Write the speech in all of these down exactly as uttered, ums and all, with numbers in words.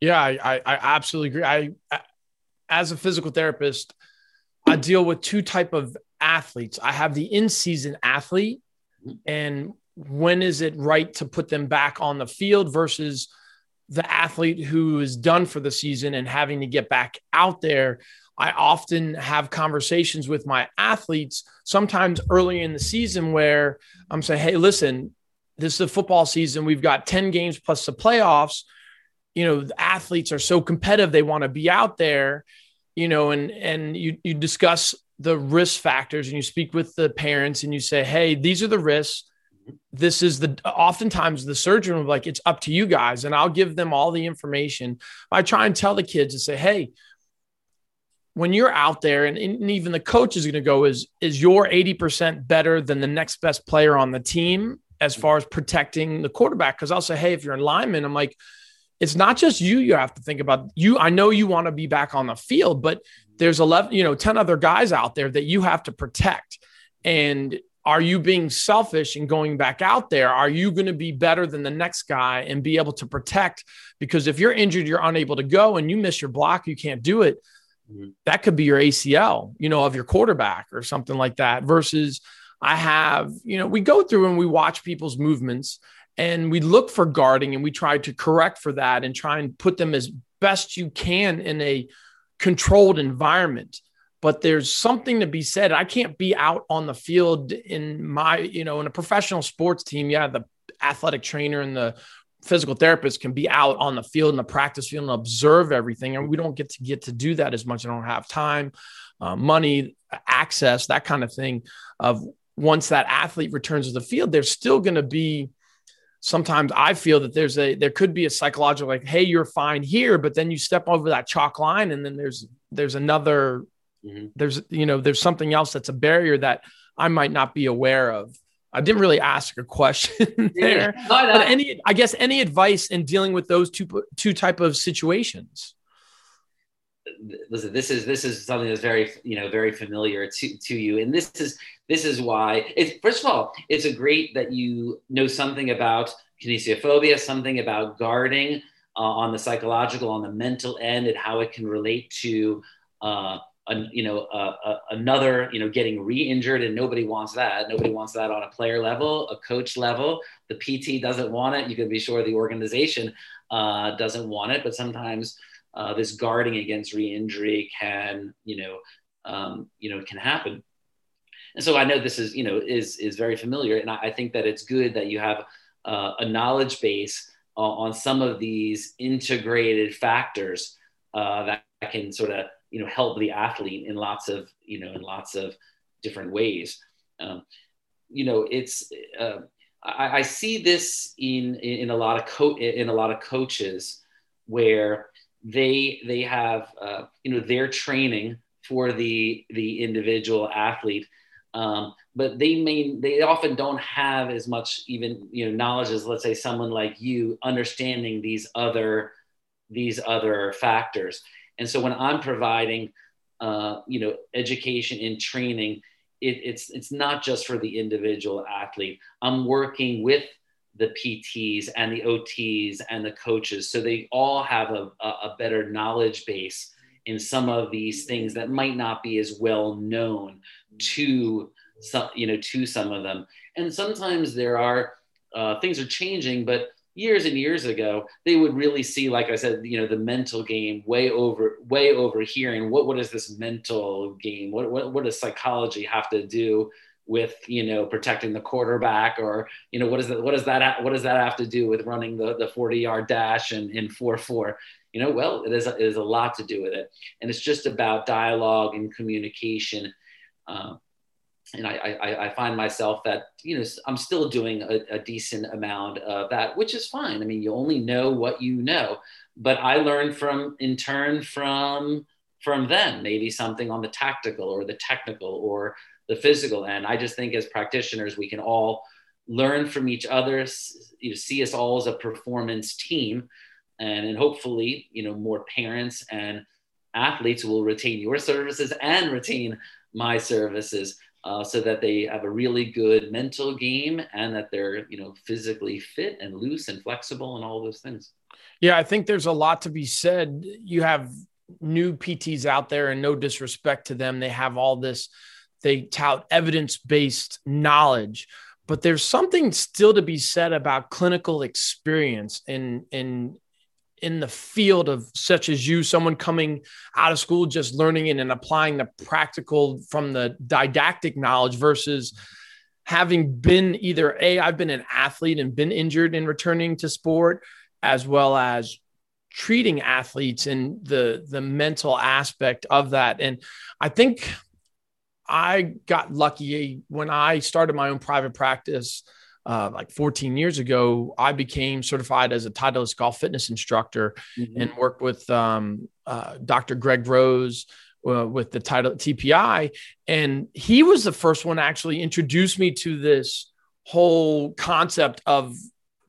Yeah, I, I, I absolutely agree. I, I, as a physical therapist, I deal with two type of athletes. I have the in-season athlete, and when is it right to put them back on the field versus the athlete who is done for the season and having to get back out there. I often have conversations with my athletes, sometimes early in the season, where I'm saying, hey, listen, this is the football season. We've got ten games plus the playoffs. You know, the athletes are so competitive. They want to be out there, you know, and, and you, you discuss the risk factors and you speak with the parents and you say, hey, these are the risks. This is the, oftentimes the surgeon will be like, it's up to you guys. And I'll give them all the information. I try and tell the kids and say, hey, when you're out there, and, and even the coach is going to go, is, is your eighty percent better than the next best player on the team as far as protecting the quarterback? Cause I'll say, hey, if you're in lineman, I'm like, it's not just you, you have to think about you. I know you want to be back on the field, but there's eleven, you know, ten other guys out there that you have to protect. And are you being selfish and going back out there? Are you going to be better than the next guy and be able to protect? Because if you're injured, you're unable to go and you miss your block, you can't do it. Mm-hmm. That could be your A C L, you know, of your quarterback or something like that. Versus I have, you know, we go through and we watch people's movements and we look for guarding and we try to correct for that and try and put them as best you can in a controlled environment. But there's something to be said. I can't be out on the field in my, you know, in a professional sports team. Yeah, the athletic trainer and the physical therapist can be out on the field and the practice field and observe everything. And we don't get to get to do that as much. I don't have time, uh, money, access, that kind of thing. Of once that athlete returns to the field, there's still going to be, sometimes I feel that there's a, there could be a psychological, like, hey, you're fine here, but then you step over that chalk line. And then there's, there's another, Mm-hmm. There's, you know, there's something else that's a barrier that I might not be aware of. I didn't really ask a question there. Yeah. No, no. But any, I guess, any advice in dealing with those two two type of situations? Listen, this is this is something that's very, you know, very familiar to, to you, and this is this is why. It's, first of all, it's a great that you know something about kinesiophobia, something about guarding uh, on the psychological, on the mental end, and how it can relate to. Uh, A, you know, uh, uh, another, you know, getting re-injured, and nobody wants that. Nobody wants that on a player level, a coach level. The P T doesn't want it. You can be sure the organization uh, doesn't want it. But sometimes uh, this guarding against re-injury can, you know, um, you know, can happen. And so I know this is, you know, is is very familiar, and I, I think that it's good that you have uh, a knowledge base uh, on some of these integrated factors uh, that can sort of, you know, help the athlete in lots of, you know, in lots of different ways. Um, you know, it's, uh, I, I see this in, in a lot of co- in a lot of coaches where they, they have, uh, you know, their training for the, the individual athlete. Um, but they may, they often don't have as much even, you know, knowledge as, let's say, someone like you understanding these other, these other factors. And so when I'm providing, uh, you know, education and training, it, it's it's not just for the individual athlete. I'm working with the P Ts and the O Ts and the coaches, so they all have a, a better knowledge base in some of these things that might not be as well known to some, you know, to some of them. And sometimes there are uh, things are changing, but years and years ago, they would really see, like I said, you know, the mental game way over, way over here. And what, what is this mental game? What, what, what does psychology have to do with, you know, protecting the quarterback? Or, you know, what is that, what does that, what does that have to do with running the, the forty yard dash and in four, four, you know, well, it is, it is a lot to do with it. And it's just about dialogue and communication. Um, And I, I, I find myself that, you know, I'm still doing a, a decent amount of that, which is fine. I mean, you only know what you know, but I learn from, in turn, from, from them, maybe something on the tactical or the technical or the physical. And I just think as practitioners, we can all learn from each other, you know, see us all as a performance team. And, and hopefully, you know, more parents and athletes will retain your services and retain my services. uh, so that they have a really good mental game and that they're, you know, physically fit and loose and flexible and all those things. Yeah, I think there's a lot to be said. You have new P Ts out there, and no disrespect to them. They have all this, they tout evidence-based knowledge, but there's something still to be said about clinical experience in, in, in the field of such as you, someone coming out of school, just learning it and applying the practical from the didactic knowledge versus having been either a, I've been an athlete and been injured and returning to sport, as well as treating athletes and the, the mental aspect of that. And I think I got lucky when I started my own private practice, uh, like fourteen years ago, I became certified as a Titleist golf fitness instructor mm-hmm. and worked with um, uh, Doctor Greg Rose uh, with the title T P I. And he was the first one to actually introduce me to this whole concept of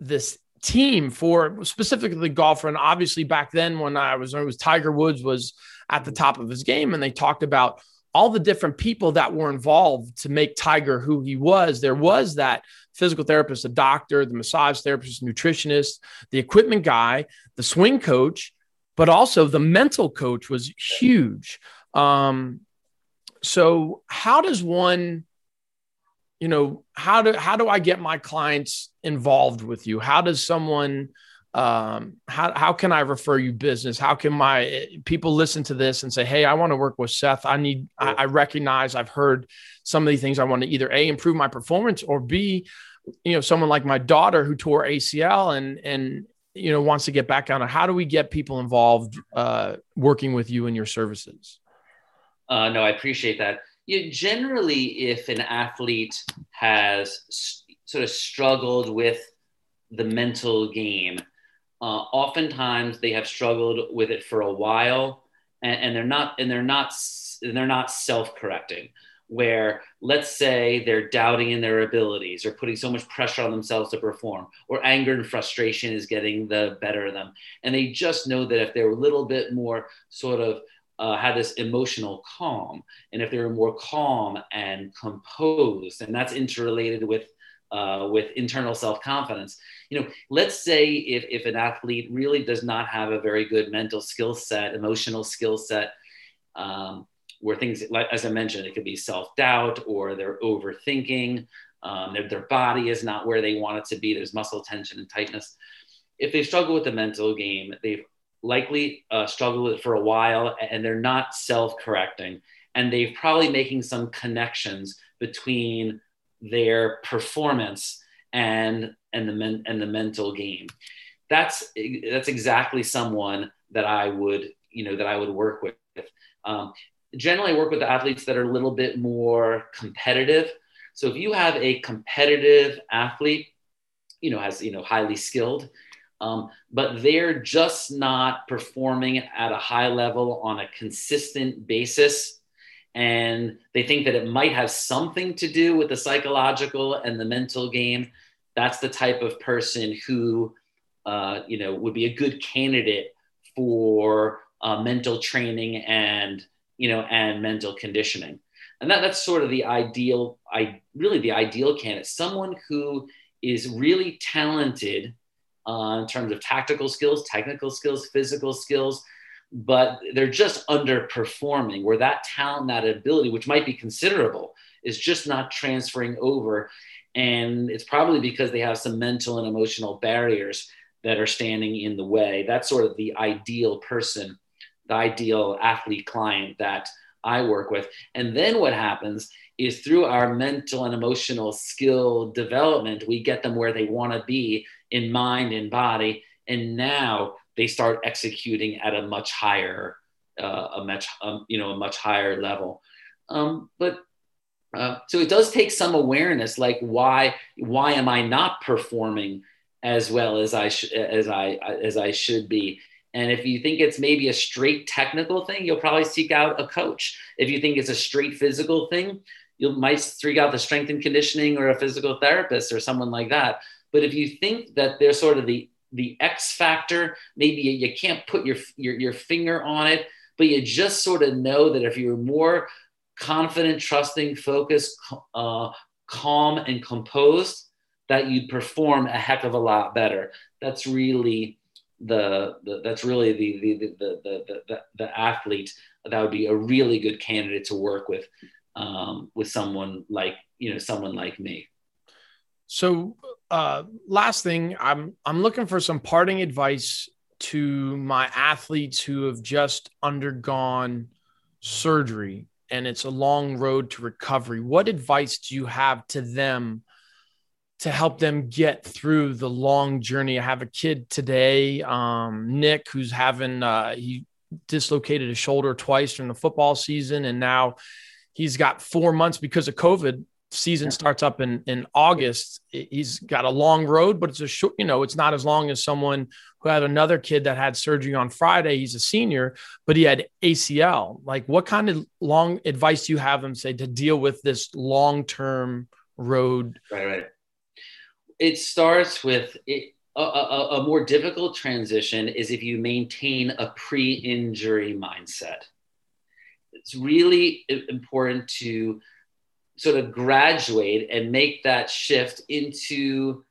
this team for specifically golfer. And obviously back then when I was, it was Tiger Woods was at the top of his game, and they talked about all the different people that were involved to make Tiger who he was. There was that physical therapist, a doctor, the massage therapist, nutritionist, the equipment guy, the swing coach, but also the mental coach was huge. Um, so how does one, you know, how do, how do I get my clients involved with you? How does someone, um, how, how can I refer you business? How can my people listen to this and say, hey, I want to work with Seth. I need, I, I recognize I've heard some of these things. I want to either A, improve my performance, or B, you know, someone like my daughter who tore A C L and, and, you know, wants to get back on it. How do we get people involved, uh, working with you and your services? Uh, no, I appreciate that. You know, generally, if an athlete has st- sort of struggled with the mental game, uh, oftentimes they have struggled with it for a while, and, and they're not and they're not and they're not self-correcting. Where let's say they're doubting in their abilities, or putting so much pressure on themselves to perform, or anger and frustration is getting the better of them, and they just know that if they're a little bit more sort of Uh, had this emotional calm. And if they were more calm and composed, and that's interrelated with uh, with internal self-confidence, you know, let's say if, if an athlete really does not have a very good mental skill set, emotional skill set, um, where things, like as I mentioned, it could be self-doubt, or they're overthinking, um, their, their body is not where they want it to be, there's muscle tension and tightness. If they struggle with the mental game, they've likely uh, struggled with it for a while, and they're not self-correcting. And they're probably making some connections between their performance and and the men, and the mental game. That's that's exactly someone that I would you know that I would work with. Um, generally, I work with athletes that are a little bit more competitive. So if you have a competitive athlete, you know, has you know highly skilled. Um, but they're just not performing at a high level on a consistent basis. And they think that it might have something to do with the psychological and the mental game. That's the type of person who, uh, you know, would be a good candidate for uh, mental training and, you know, and mental conditioning. And that, that's sort of the ideal, I really the ideal candidate, someone who is really talented Uh, in terms of tactical skills, technical skills, physical skills, but they're just underperforming, where that talent, that ability, which might be considerable, is just not transferring over. And it's probably because they have some mental and emotional barriers that are standing in the way. That's sort of the ideal person, the ideal athlete client that I work with. And then what happens is through our mental and emotional skill development, we get them where they want to be in mind and body, and now they start executing at a much higher, uh, a much um, you know a much higher level. Um, but uh, so it does take some awareness, like why why am I not performing as well as I sh- as I as I should be? And if you think it's maybe a straight technical thing, you'll probably seek out a coach. If you think it's a straight physical thing, you might seek out the strength and conditioning or a physical therapist or someone like that. But if you think that they're sort of the, the X factor, maybe you can't put your, your, your finger on it, but you just sort of know that if you're more confident, trusting, focused, uh, calm, and composed, that you'd perform a heck of a lot better. That's really the, the that's really the the, the the the the athlete that would be a really good candidate to work with, um, with someone like you know someone like me. So, uh, last thing, I'm I'm looking for some parting advice to my athletes who have just undergone surgery and it's a long road to recovery. What advice do you have to them to help them get through the long journey? I have a kid today, um, Nick, who's having, uh, he dislocated his shoulder twice during the football season. And now he's got four months because of COVID. Season starts up in, in August. He's got a long road, but it's a short, you know, it's not as long as someone who had another kid that had surgery on Friday. He's a senior, but he had A C L. Like, what kind of long advice do you have them say to deal with this long-term road? Right, right. It starts with it, a, a, a more difficult transition is if you maintain a pre-injury mindset. It's really important to sort of graduate and make that shift into,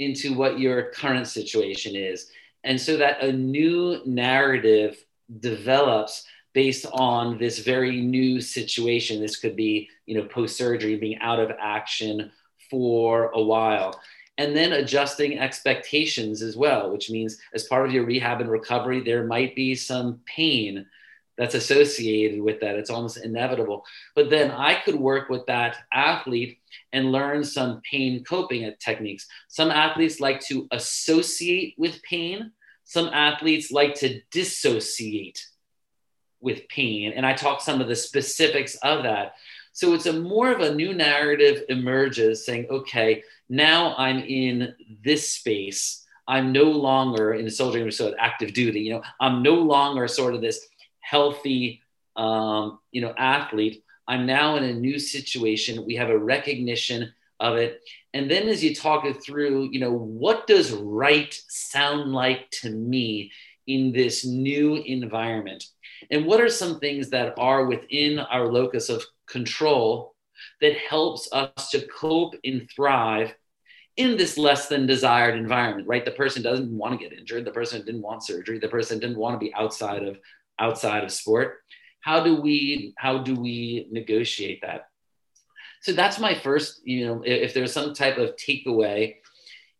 into what your current situation is. And so that a new narrative develops based on this very new situation. This could be, you know, post-surgery, being out of action for a while, and then adjusting expectations as well, which means as part of your rehab and recovery, there might be some pain that's associated with that. It's almost inevitable. But then I could work with that athlete and learn some pain coping techniques. Some athletes like to associate with pain. Some athletes like to dissociate with pain. And I talk some of the specifics of that. So it's a more of a new narrative emerges saying, okay, now I'm in this space. I'm no longer in the soldier, so active duty, you know, I'm no longer sort of this healthy, um, you know, athlete. I'm now in a new situation. We have a recognition of it. And then as you talk it through, you know, what does right sound like to me in this new environment? And what are some things that are within our locus of control that helps us to cope and thrive in this less than desired environment, right? The person doesn't want to get injured. The person didn't want surgery. The person didn't want to be outside of outside of sport. How do we, how do we negotiate that? So that's my first, you know, if there's some type of takeaway,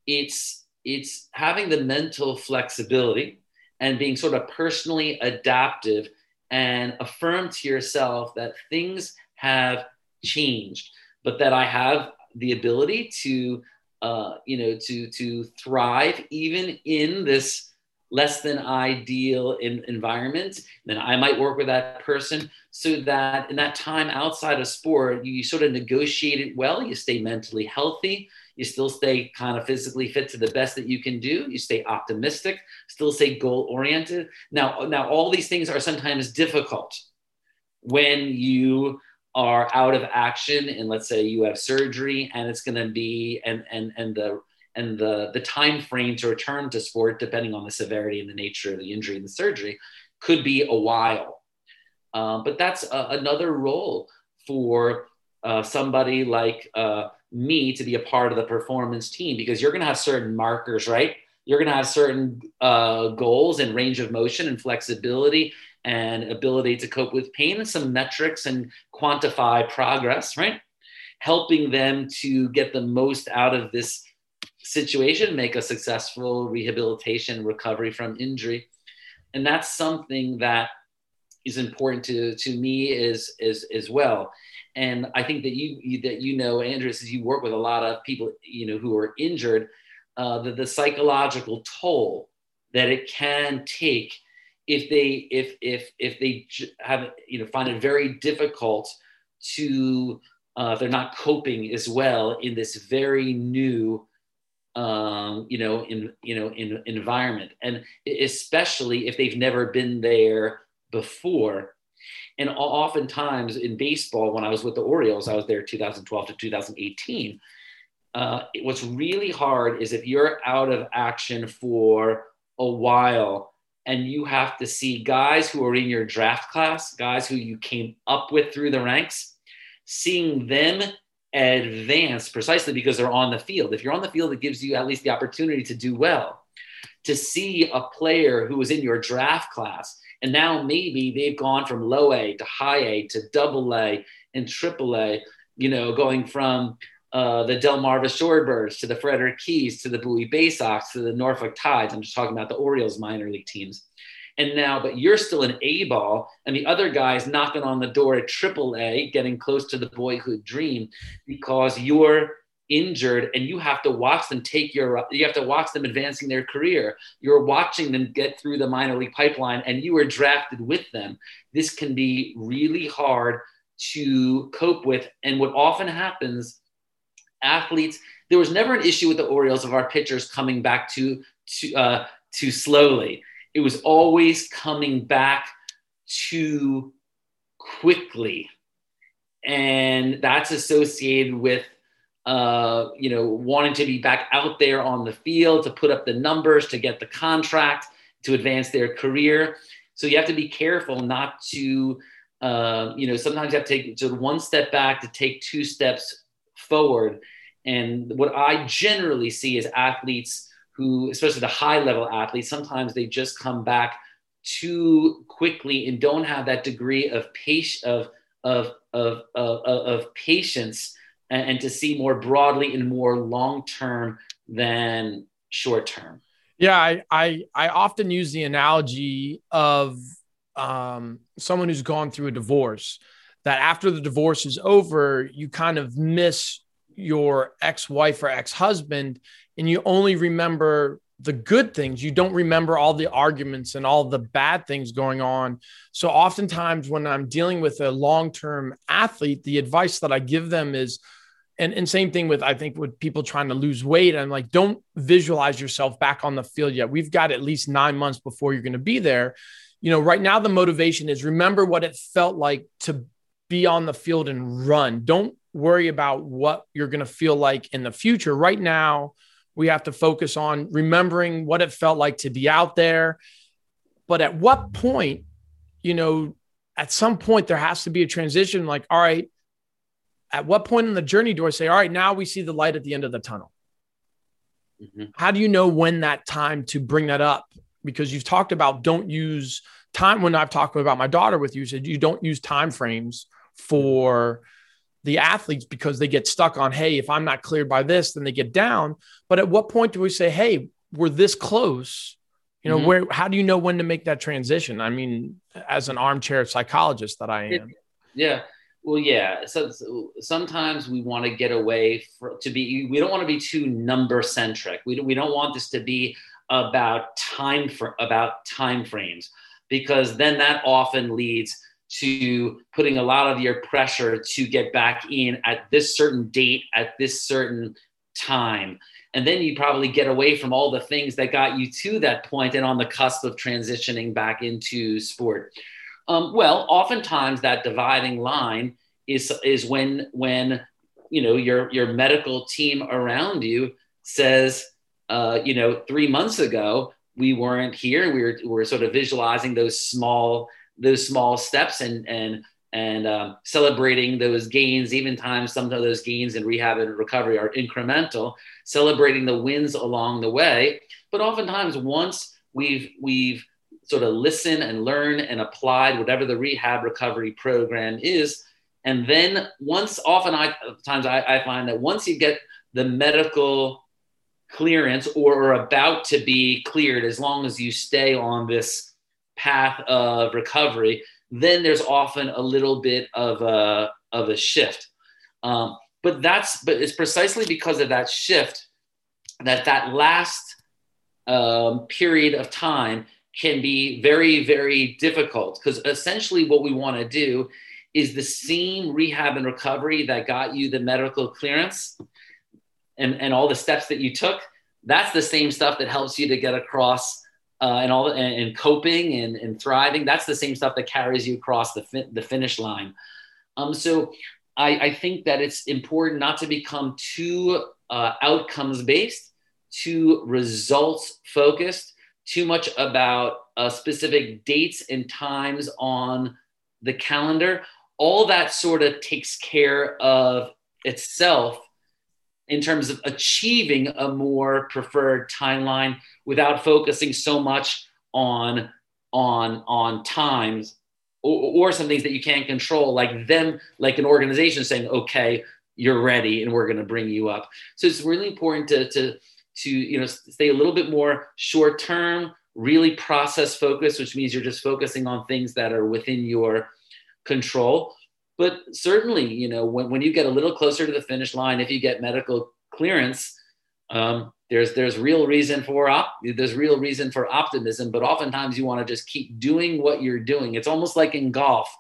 it's, it's having the mental flexibility and being sort of personally adaptive and affirm to yourself that things have changed, but that I have the ability to, uh, you know, to, to thrive even in this less than ideal in environment. Then I might work with that person so that in that time outside of sport, you sort of negotiate it well, you stay mentally healthy, you still stay kind of physically fit to the best that you can do, you stay optimistic, still stay goal-oriented. Now, now all these things are sometimes difficult when you are out of action and let's say you have surgery and it's gonna be, and and and the and the, the time frame to return to sport, depending on the severity and the nature of the injury and the surgery, could be a while. Uh, but that's a, another role for uh, somebody like uh, me to be a part of the performance team, because you're gonna have certain markers, right? You're gonna have certain uh, goals and range of motion and flexibility and ability to cope with pain and some metrics and quantify progress, right? Helping them to get the most out of this situation, make a successful rehabilitation recovery from injury. And that's something that is important to, to me is, is, as well. And I think that you, you that, you know, Andrew, as you work with a lot of people, you know, who are injured, uh, the, the psychological toll that it can take if they, if, if, if they have, you know, find it very difficult to, uh, they're not coping as well in this very new Um, you know, in, you know, in environment, and especially if they've never been there before. And oftentimes in baseball, when I was with the Orioles, I was there two thousand twelve to two thousand eighteen. Uh, what's really hard is if you're out of action for a while, and you have to see guys who are in your draft class, guys who you came up with through the ranks, seeing them advance precisely because they're on the field. If you're on the field, it gives you at least the opportunity to do well. To see a player who was in your draft class, and now maybe they've gone from low A to high A to double A and triple A, you know, going from uh, the Delmarva Shorebirds to the Frederick Keys to the Bowie Baysox to the Norfolk Tides. I'm just talking about the Orioles minor league teams. And now, but you're still an A ball, and the other guy's knocking on the door at triple A, getting close to the boyhood dream because you're injured, and you have to watch them take your, you have to watch them advancing their career. You're watching them get through the minor league pipeline, and you were drafted with them. This can be really hard to cope with. And what often happens, athletes, there was never an issue with the Orioles of our pitchers coming back too, too, uh, too slowly. It was always coming back too quickly. And that's associated with Uh, you know, wanting to be back out there on the field, to put up the numbers, to get the contract, to advance their career. So you have to be careful not to, uh, you know, sometimes you have to take just one step back to take two steps forward. And what I generally see is athletes who, especially the high level athletes, sometimes they just come back too quickly and don't have that degree of patience, of, of, of, of, of patience, and to see more broadly and more long-term than short-term. Yeah, I, I I often use the analogy of um, someone who's gone through a divorce, that after the divorce is over, you kind of miss your ex-wife or ex-husband, and you only remember the good things. You don't remember all the arguments and all the bad things going on. So oftentimes when I'm dealing with a long-term athlete, the advice that I give them is, and, and same thing with, I think with people trying to lose weight, I'm like, don't visualize yourself back on the field yet. We've got at least nine months before you're going to be there. You know, right now the motivation is remember what it felt like to be on the field and run. Don't worry about what you're going to feel like in the future. Right now, we have to focus on remembering what it felt like to be out there. But at what point, you know, at some point there has to be a transition, like, all right, at what point in the journey do I say, all right, now we see the light at the end of the tunnel? Mm-hmm. How do you know when that time to bring that up? Because you've talked about don't use time. When I've talked about my daughter with you, you said you don't use time frames for the athletes because they get stuck on, hey, if I'm not cleared by this, then they get down. But at what point do we say, hey, we're this close? You know, mm-hmm. where, how do you know when to make that transition? I mean, as an armchair psychologist that I am. Yeah. Well, yeah. So, so sometimes we want to get away for, to be, we don't want to be too number centric. We don't, we don't want this to be about time for about time frames, because then that often leads to putting a lot of your pressure to get back in at this certain date, at this certain time. And then you probably get away from all the things that got you to that point and on the cusp of transitioning back into sport. Um, well, oftentimes that dividing line is is when when you know your your medical team around you says, uh, you know, three months ago we weren't here. We were we were sort of visualizing those small. those small steps and, and, and um, celebrating those gains, even times some of those gains in rehab and recovery are incremental, celebrating the wins along the way. But oftentimes once we've, we've sort of listened and learned and applied whatever the rehab recovery program is. And then once often I, times I, I find that once you get the medical clearance or are about to be cleared, as long as you stay on this path of recovery, then there's often a little bit of a, of a shift. Um, but that's, but it's precisely because of that shift that that last um, period of time can be very, very difficult. Because essentially what we want to do is the same rehab and recovery that got you the medical clearance and, and all the steps that you took. That's the same stuff that helps you to get across Uh, and all and, and coping and, and thriving. That's the same stuff that carries you across the fi- the finish line. Um, so I, I think that it's important not to become too uh, outcomes based, too results focused, too much about uh, specific dates and times on the calendar. All that sort of takes care of itself in terms of achieving a more preferred timeline without focusing so much on on on times or, or some things that you can't control, like them, like an organization saying, okay, you're ready and we're going to bring you up. So it's really important to to to you know stay a little bit more short term, really process focused, which means you're just focusing on things that are within your control. But certainly, you know, when, when you get a little closer to the finish line, if you get medical clearance, um, there's there's real reason for op- there's real reason for optimism. But oftentimes, you want to just keep doing what you're doing. It's almost like in golf.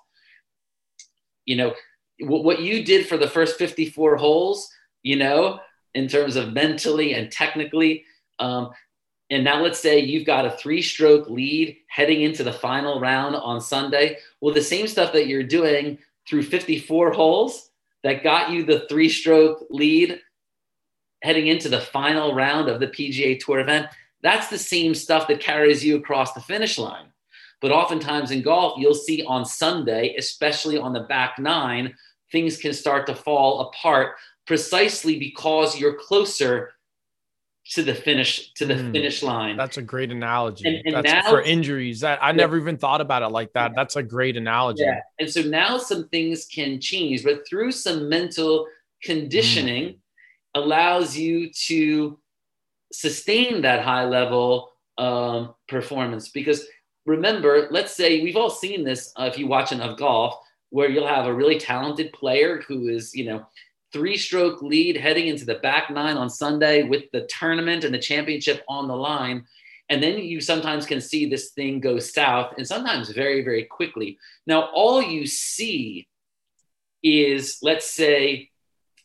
You know, w- what you did for the first fifty-four holes, you know, in terms of mentally and technically. Um, And now let's say you've got a three-stroke lead heading into the final round on Sunday. Well, the same stuff that you're doing through fifty-four holes that got you the three-stroke lead heading into the final round of the P G A Tour event, that's the same stuff that carries you across the finish line. But oftentimes in golf, you'll see on Sunday, especially on the back nine, things can start to fall apart precisely because you're closer to the finish, to the mm, finish line. That's a great analogy. And, and that's now, for injuries. That I never yeah. even thought about it like that. Yeah. That's a great analogy. Yeah. And so now some things can change, but through some mental conditioning mm. allows you to sustain that high level um, performance. Because remember, let's say we've all seen this uh, if you watch enough golf, where you'll have a really talented player who is, you know, three-stroke lead heading into the back nine on Sunday with the tournament and the championship on the line. And then you sometimes can see this thing go south, and sometimes very, very quickly. Now, all you see is, let's say,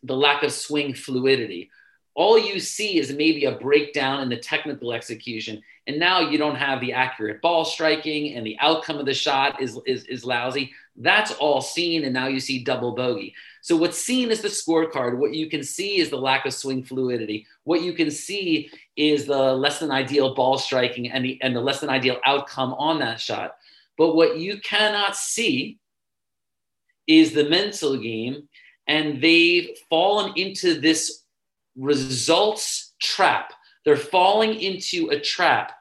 the lack of swing fluidity. All you see is maybe a breakdown in the technical execution. And now you don't have the accurate ball striking, and the outcome of the shot is, is, is lousy. That's all seen, and now you see double bogey. So what's seen is the scorecard. What you can see is the lack of swing fluidity. What you can see is the less than ideal ball striking and the, and the less than ideal outcome on that shot. But what you cannot see is the mental game, and they've fallen into this results trap. They're falling into a trap,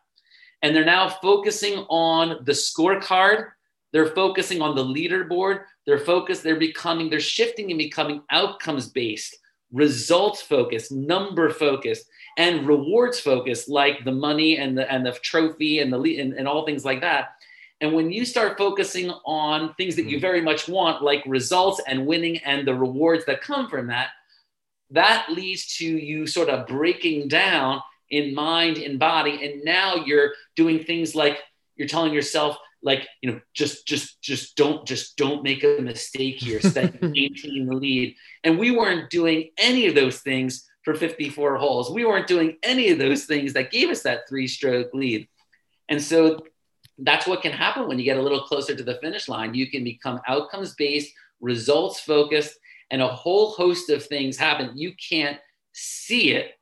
and they're now focusing on the scorecard. They're focusing on the leaderboard. They're focused. They're becoming, they're shifting and becoming outcomes-based, results-focused, number-focused, and rewards-focused, like the money and the and the trophy and the lead and, and all things like that. And when you start focusing on things that you very much want, like results and winning and the rewards that come from that, that leads to you sort of breaking down in mind and body. And now you're doing things like you're telling yourself, like, you know, just, just, just don't, just don't make a mistake here. Stay maintain the lead. And we weren't doing any of those things for fifty-four holes. We weren't doing any of those things that gave us that three stroke lead. And so that's what can happen when you get a little closer to the finish line. You can become outcomes-based, results-focused, and a whole host of things happen. You can't see it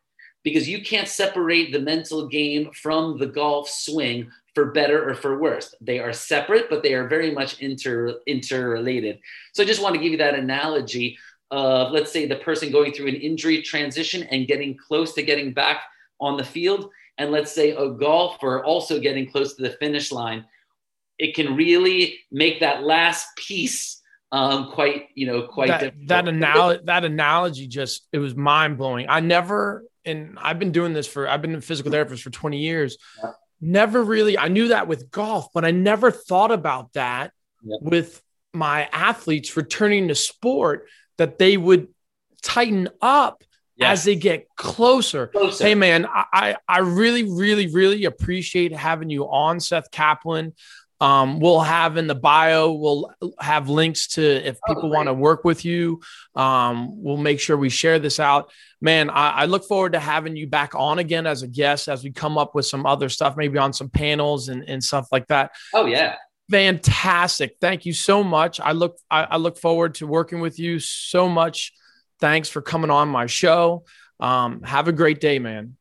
because you can't separate the mental game from the golf swing, for better or for worse. They are separate, but they are very much inter, interrelated. So I just want to give you that analogy of, let's say, the person going through an injury transition and getting close to getting back on the field. And let's say a golfer also getting close to the finish line. It can really make that last piece um, quite, you know, quite that, difficult. That, anal- that analogy just, it was mind blowing. I never, and I've been doing this for, I've been a physical therapist for twenty years. Yeah. Never really, I knew that with golf, but I never thought about that yeah. with my athletes returning to sport, that they would tighten up yes. as they get closer. closer. Hey, man, I, I really, really, really appreciate having you on, Seth Kaplan. Um, we'll have in the bio, we'll have links to if people oh, want to work with you. Um, we'll make sure we share this out, man. I, I look forward to having you back on again as a guest, as we come up with some other stuff, maybe on some panels and, and stuff like that. Oh yeah. Fantastic. Thank you so much. I look, I, I look forward to working with you so much. Thanks for coming on my show. Um, have a great day, man.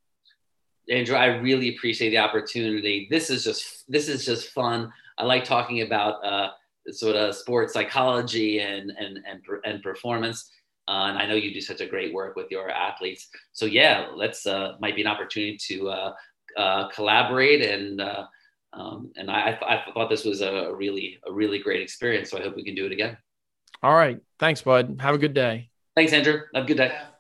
Andrew, I really appreciate the opportunity. This is just, this is just fun. I like talking about uh, sort of sports psychology and, and, and, and performance. Uh, and I know you do such a great work with your athletes. So yeah, let's, uh, might be an opportunity to uh, uh, collaborate. And uh, um, and I, I thought this was a really, a really great experience. So I hope we can do it again. All right. Thanks, bud. Have a good day. Thanks, Andrew. Have a good day.